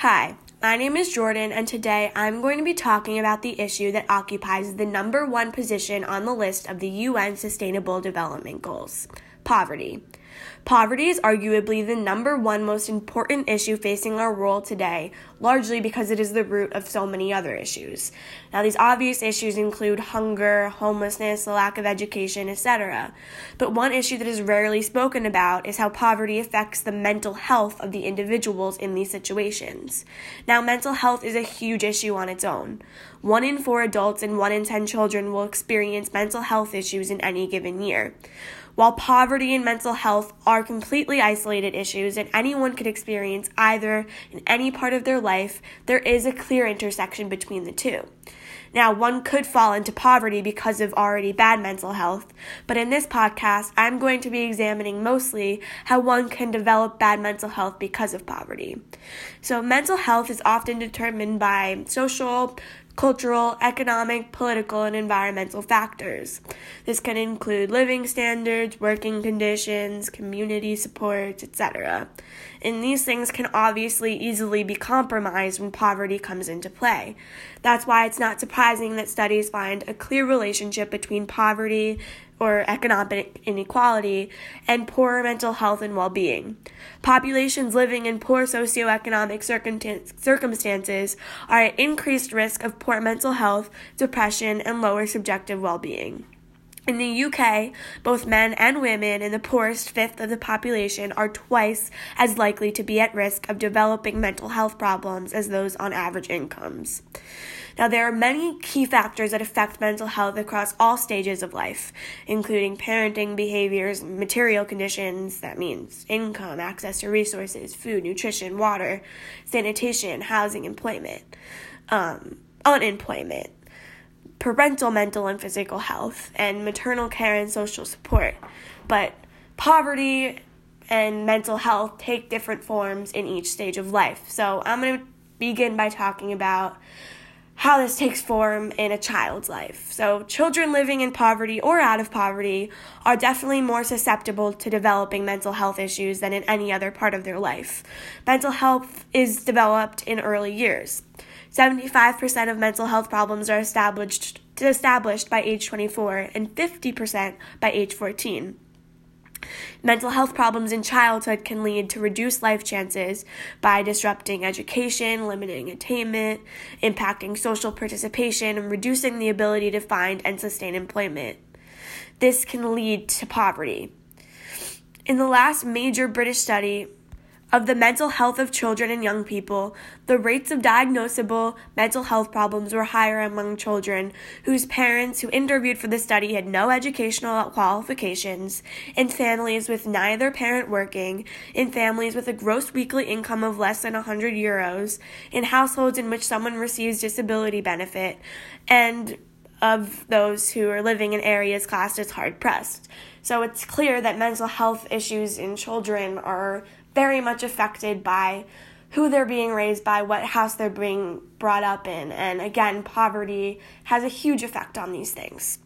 Hi, my name is Jordan, and today I'm going to be talking about the issue that occupies the number one position on the list of the UN Sustainable Development Goals, poverty. Poverty is arguably the number one most important issue facing our world today, largely because it is the root of so many other issues. Now, these obvious issues include hunger, homelessness, the lack of education, etc. But one issue that is rarely spoken about is how poverty affects the mental health of the individuals in these situations. Now, mental health is a huge issue on its own. 1 in 4 adults and 1 in 10 children will experience mental health issues in any given year. While poverty and mental health are completely isolated issues and anyone could experience either in any part of their life, there is a clear intersection between the two. Now, one could fall into poverty because of already bad mental health, but in this podcast, I'm going to be examining mostly how one can develop bad mental health because of poverty. So, mental health is often determined by social, cultural, economic, political, and environmental factors. This can include living standards, working conditions, community supports, etc. And these things can obviously easily be compromised when poverty comes into play. That's why it's not surprising that studies find a clear relationship between poverty or economic inequality, and poor mental health and well-being. Populations living in poor socioeconomic circumstances are at increased risk of poor mental health, depression, and lower subjective well-being. In the UK, both men and women in the poorest fifth of the population are twice as likely to be at risk of developing mental health problems as those on average incomes. Now, there are many key factors that affect mental health across all stages of life, including parenting behaviors, material conditions, that means income, access to resources, food, nutrition, water, sanitation, housing, unemployment, parental mental and physical health, and maternal care and social support. But poverty and mental health take different forms in each stage of life. So I'm going to begin by talking about how this takes form in a child's life. So children living in poverty or out of poverty are definitely more susceptible to developing mental health issues than in any other part of their life. Mental health is developed in early years. 75% of mental health problems are established by age 24 and 50% by age 14. Mental health problems in childhood can lead to reduced life chances by disrupting education, limiting attainment, impacting social participation, and reducing the ability to find and sustain employment. This can lead to poverty. In the last major British study of the mental health of children and young people, the rates of diagnosable mental health problems were higher among children whose parents who interviewed for the study had no educational qualifications, in families with neither parent working, in families with a gross weekly income of less than 100 euros, in households in which someone receives disability benefit, and of those who are living in areas classed as hard-pressed. So it's clear that mental health issues in children are very much affected by who they're being raised by, what house they're being brought up in. And again, poverty has a huge effect on these things.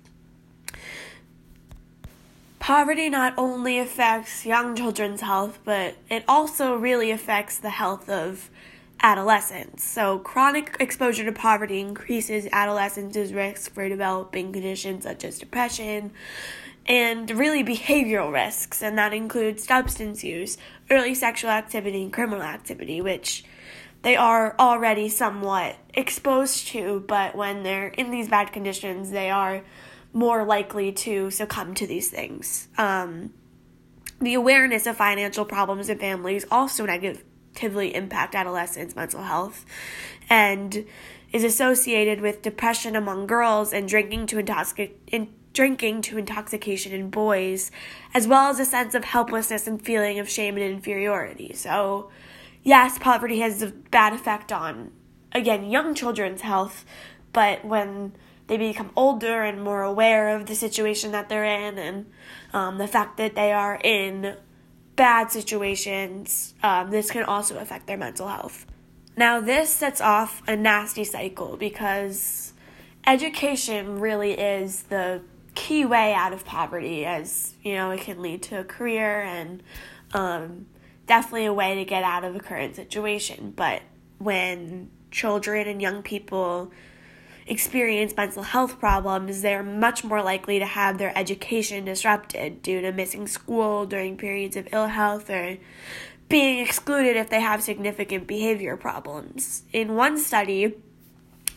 Poverty not only affects young children's health, but it also really affects the health of adolescents. So chronic exposure to poverty increases adolescents' risk for developing conditions such as depression, and really behavioral risks, and that includes substance use, early sexual activity, and criminal activity, which they are already somewhat exposed to, but when they're in these bad conditions, they are more likely to succumb to these things. The awareness of financial problems in families also negatively impact adolescents' mental health, and is associated with depression among girls and drinking to intoxication in boys, as well as a sense of helplessness and feeling of shame and inferiority. So, yes, poverty has a bad effect on, again, young children's health, but when they become older and more aware of the situation that they're in and the fact that they are in bad situations, this can also affect their mental health. Now, this sets off a nasty cycle because education really is the key way out of poverty, as you know, it can lead to a career and definitely a way to get out of a current situation. But when children and young people experience mental health problems, they're much more likely to have their education disrupted due to missing school during periods of ill health or being excluded if they have significant behavior problems. In one study,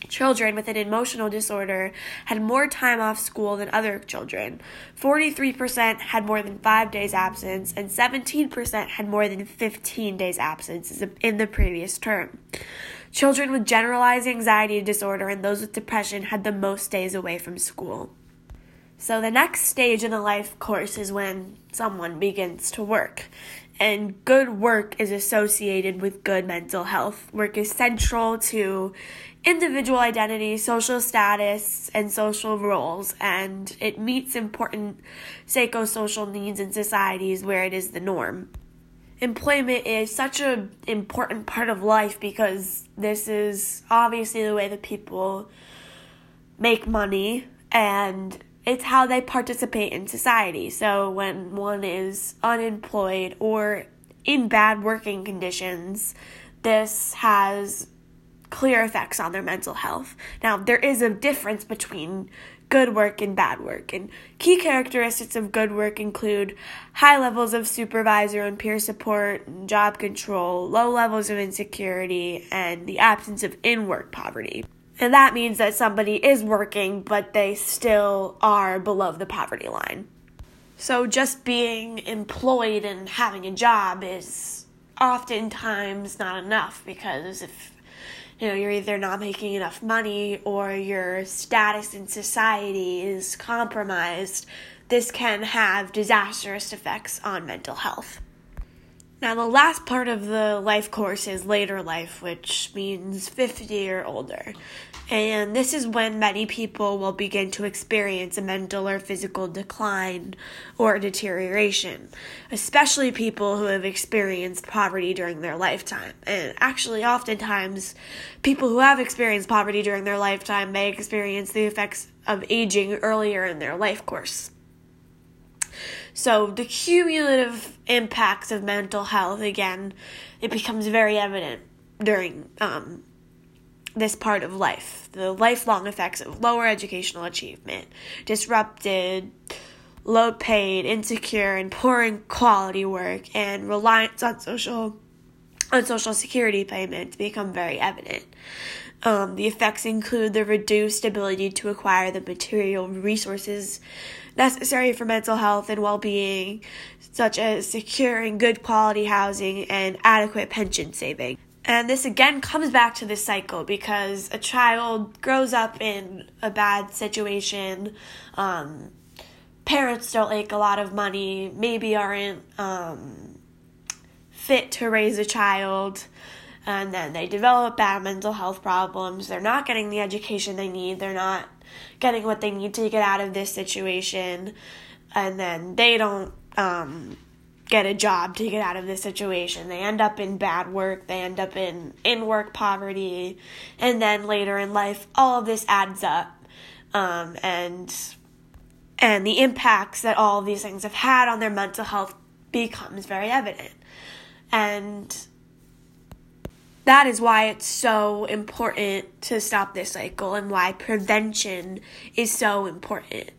children with an emotional disorder had more time off school than other children. 43% had more than 5 days absence, and 17% had more than 15 days absence in the previous term. Children with generalized anxiety disorder and those with depression had the most days away from school. So the next stage in a life course is when someone begins to work. And good work is associated with good mental health. Work is central to individual identity, social status, and social roles, and it meets important psychosocial needs in societies where it is the norm. Employment is such an important part of life because this is obviously the way that people make money, and it's how they participate in society. So when one is unemployed or in bad working conditions, this has clear effects on their mental health. Now, there is a difference between good work and bad work, and key characteristics of good work include high levels of supervisor and peer support, job control, low levels of insecurity, and the absence of in-work poverty. And that means that somebody is working, but they still are below the poverty line. So just being employed and having a job is oftentimes not enough, because if you're either not making enough money or your status in society is compromised, this can have disastrous effects on mental health. Now, the last part of the life course is later life, which means 50 or older. And this is when many people will begin to experience a mental or physical decline or deterioration, especially people who have experienced poverty during their lifetime. And actually, oftentimes, people who have experienced poverty during their lifetime may experience the effects of aging earlier in their life course. So the cumulative impacts of mental health, again, it becomes very evident during this part of life. The lifelong effects of lower educational achievement, disrupted, low paid, insecure, and poor in quality work, and reliance on social security payments become very evident. The effects include the reduced ability to acquire the material resources necessary for mental health and well-being, such as securing good quality housing and adequate pension saving. And this again comes back to this cycle, because a child grows up in a bad situation, parents don't make a lot of money, maybe aren't fit to raise a child, and then they develop bad mental health problems. They're not getting the education they need. They're not getting what they need to get out of this situation. And then they don't get a job to get out of this situation. They end up in bad work. They end up in work poverty. And then later in life, all of this adds up. And the impacts that all of these things have had on their mental health becomes very evident. And that is why it's so important to stop this cycle, and why prevention is so important.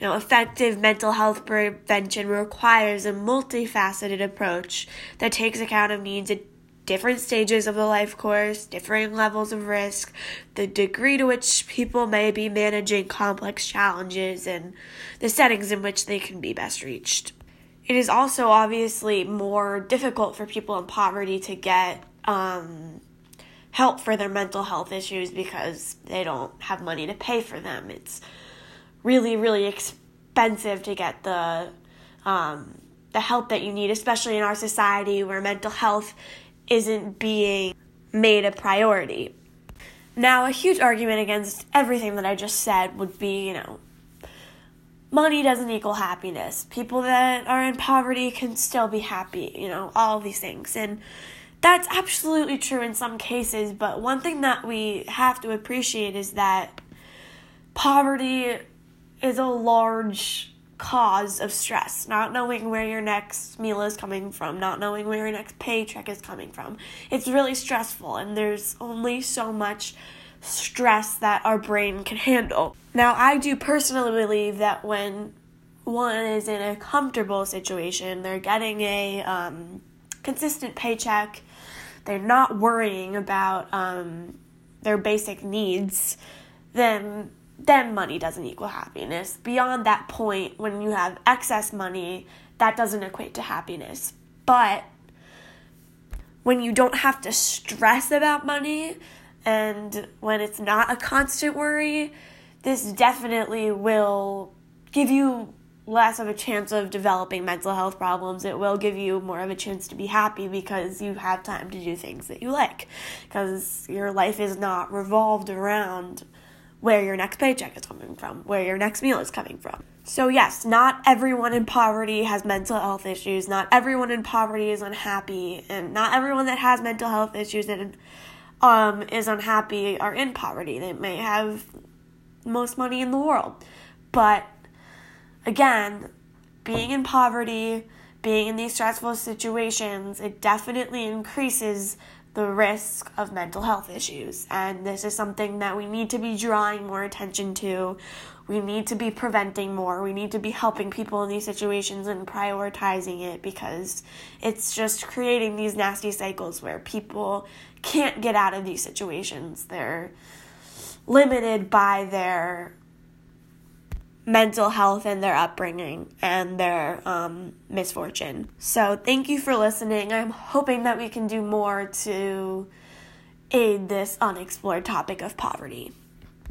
Effective mental health prevention requires a multifaceted approach that takes account of needs at different stages of the life course, differing levels of risk, the degree to which people may be managing complex challenges, and the settings in which they can be best reached. It is also obviously more difficult for people in poverty to get help for their mental health issues because they don't have money to pay for them. It's really, really expensive to get the help that you need, especially in our society where mental health isn't being made a priority. Now, a huge argument against everything that I just said would be, money doesn't equal happiness. People that are in poverty can still be happy, all these things. And that's absolutely true in some cases, but one thing that we have to appreciate is that poverty is a large cause of stress, not knowing where your next meal is coming from, not knowing where your next paycheck is coming from. It's really stressful, and there's only so much stress that our brain can handle. Now, I do personally believe that when one is in a comfortable situation, they're getting a consistent paycheck, they're not worrying about their basic needs, then money doesn't equal happiness. Beyond that point, when you have excess money, that doesn't equate to happiness. But when you don't have to stress about money, and when it's not a constant worry, this definitely will give you less of a chance of developing mental health problems. It will give you more of a chance to be happy because you have time to do things that you like, because your life is not revolved around where your next paycheck is coming from, where your next meal is coming from. So yes, not everyone in poverty has mental health issues, not everyone in poverty is unhappy, and not everyone that has mental health issues and is unhappy are in poverty. They may have most money in the world, but again, being in poverty, being in these stressful situations, it definitely increases the risk of mental health issues. And this is something that we need to be drawing more attention to. We need to be preventing more. We need to be helping people in these situations and prioritizing it, because it's just creating these nasty cycles where people can't get out of these situations. They're limited by their mental health and their upbringing and their misfortune. So thank you for listening. I'm hoping that we can do more to aid this unexplored topic of poverty.